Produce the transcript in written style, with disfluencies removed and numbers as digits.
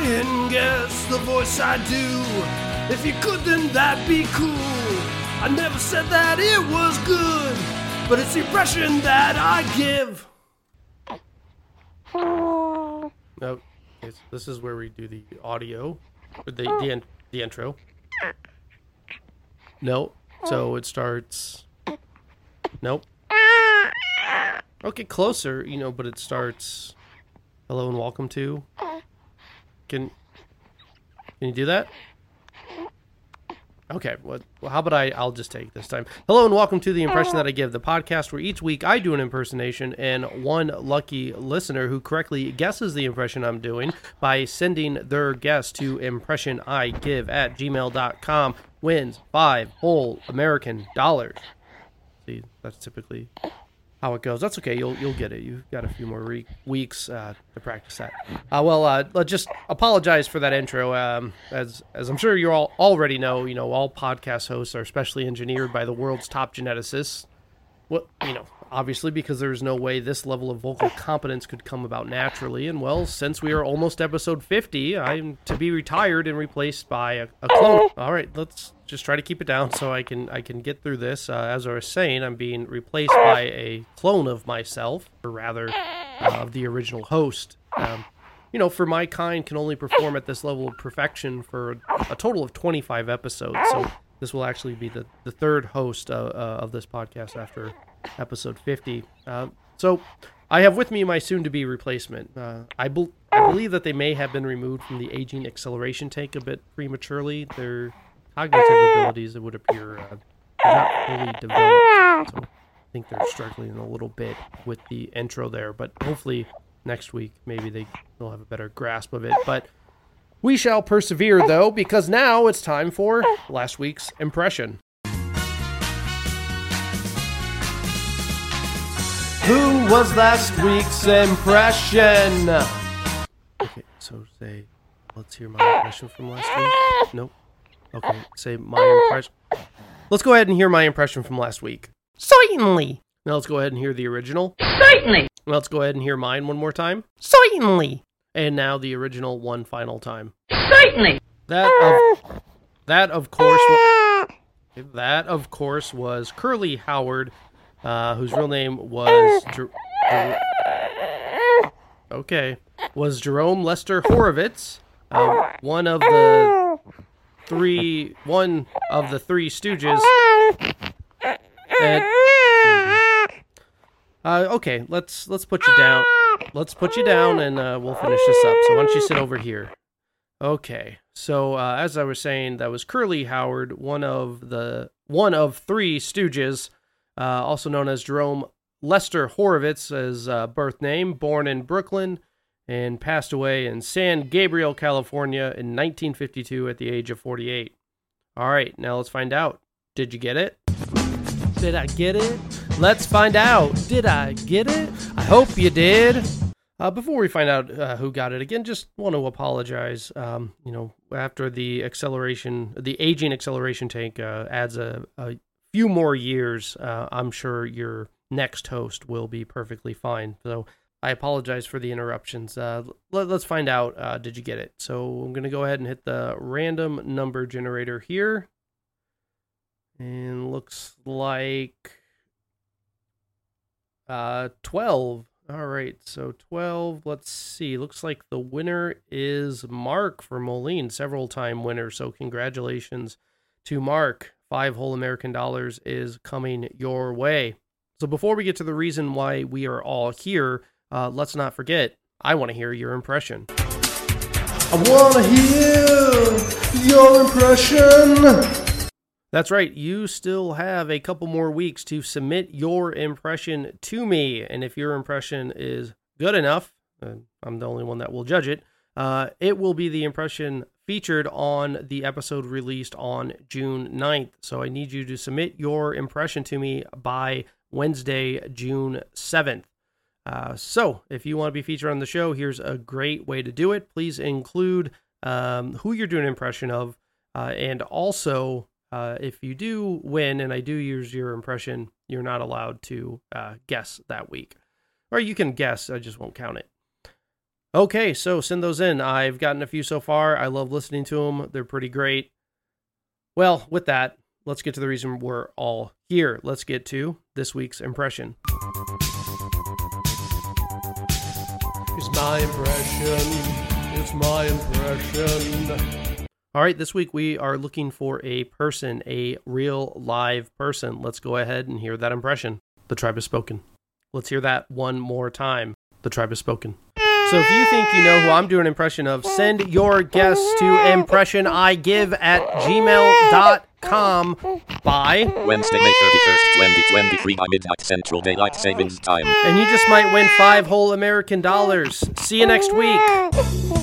try and guess the voice I do. If you could, then that'd be cool. I never said that it was good, but it's the impression that I give. No, this is where we do the audio, or the intro. No, so it starts. Nope. Okay, closer, but it starts. Hello and welcome to. Can you do that? Okay, well, how about I'll just take this time. Hello and welcome to The Impression That I Give, the podcast where each week I do an impersonation and one lucky listener who correctly guesses the impression I'm doing by sending their guess to impressionigive@gmail.com wins 5 whole American dollars. See, that's typically how it goes. That's okay. You'll get it. You've got a few more weeks to practice that. Let's just apologize for that intro. As I'm sure you all already know, all podcast hosts are specially engineered by the world's top geneticists. Well, obviously, because there's no way this level of vocal competence could come about naturally. And well, since we are almost episode 50, I'm to be retired and replaced by a clone. All right, let's just try to keep it down so I can get through this. As I was saying, I'm being replaced by a clone of myself, or rather, of the original host. For my kind can only perform at this level of perfection for a total of 25 episodes. So this will actually be the third host of this podcast after episode 50. So I have with me my soon-to-be replacement. I believe that they may have been removed from the aging acceleration tank a bit prematurely. Their cognitive abilities, it would appear, are not fully developed. So I think they're struggling a little bit with the intro there, but hopefully next week maybe they'll have a better grasp of it. But we shall persevere, though, because now it's time for last week's impression. Who was last week's impression? Okay, so say, let's hear my impression from last week. Nope. Okay, say my impression. Let's go ahead and hear my impression from last week. Certainly. Now let's go ahead and hear the original. Certainly. Now let's go ahead and hear mine one more time. Certainly. And now the original one final time. Certainly. That of course was Curly Howard, whose real name was Jerome Lester Horowitz, one of the three Stooges. And, okay, let's put you down. Let's put you down, and we'll finish this up. So why don't you sit over here? Okay. So as I was saying, that was Curly Howard, one of three Stooges. Also known as Jerome Lester Horowitz, his birth name, born in Brooklyn and passed away in San Gabriel, California in 1952 at the age of 48. All right, now let's find out. Did you get it? Did I get it? Let's find out. Did I get it? I hope you did. Before we find out who got it again, just want to apologize. After the aging acceleration tank adds a few more years, I'm sure your next host will be perfectly fine. So I apologize for the interruptions. Let's find out, did you get it? So I'm going to go ahead and hit the random number generator here. And looks like 12. All right, so 12. Let's see. Looks like the winner is Mark from Moline, several-time winner. So congratulations to Mark. 5 whole American dollars is coming your way. So before we get to the reason why we are all here, let's not forget, I want to hear your impression. I want to hear your impression. That's right. You still have a couple more weeks to submit your impression to me. And if your impression is good enough, and I'm the only one that will judge it, it will be the impression featured on the episode released on June 9th. So I need you to submit your impression to me by Wednesday, June 7th. So if you want to be featured on the show, here's a great way to do it. Please include who you're doing an impression of. And also, if you do win and I do use your impression, you're not allowed to guess that week. Or you can guess, I just won't count it. Okay, so send those in. I've gotten a few so far. I love listening to them. They're pretty great. Well, with that, let's get to the reason we're all here. Let's get to this week's impression. It's my impression. It's my impression. All right, this week we are looking for a person, a real live person. Let's go ahead and hear that impression. The tribe has spoken. Let's hear that one more time. The tribe has spoken. So if you think you know who I'm doing an impression of, send your guess to impressionigive@gmail.com by Wednesday, May 31st, 2023 by midnight Central Daylight Savings Time. And you just might win $5 whole American dollars. See you next week.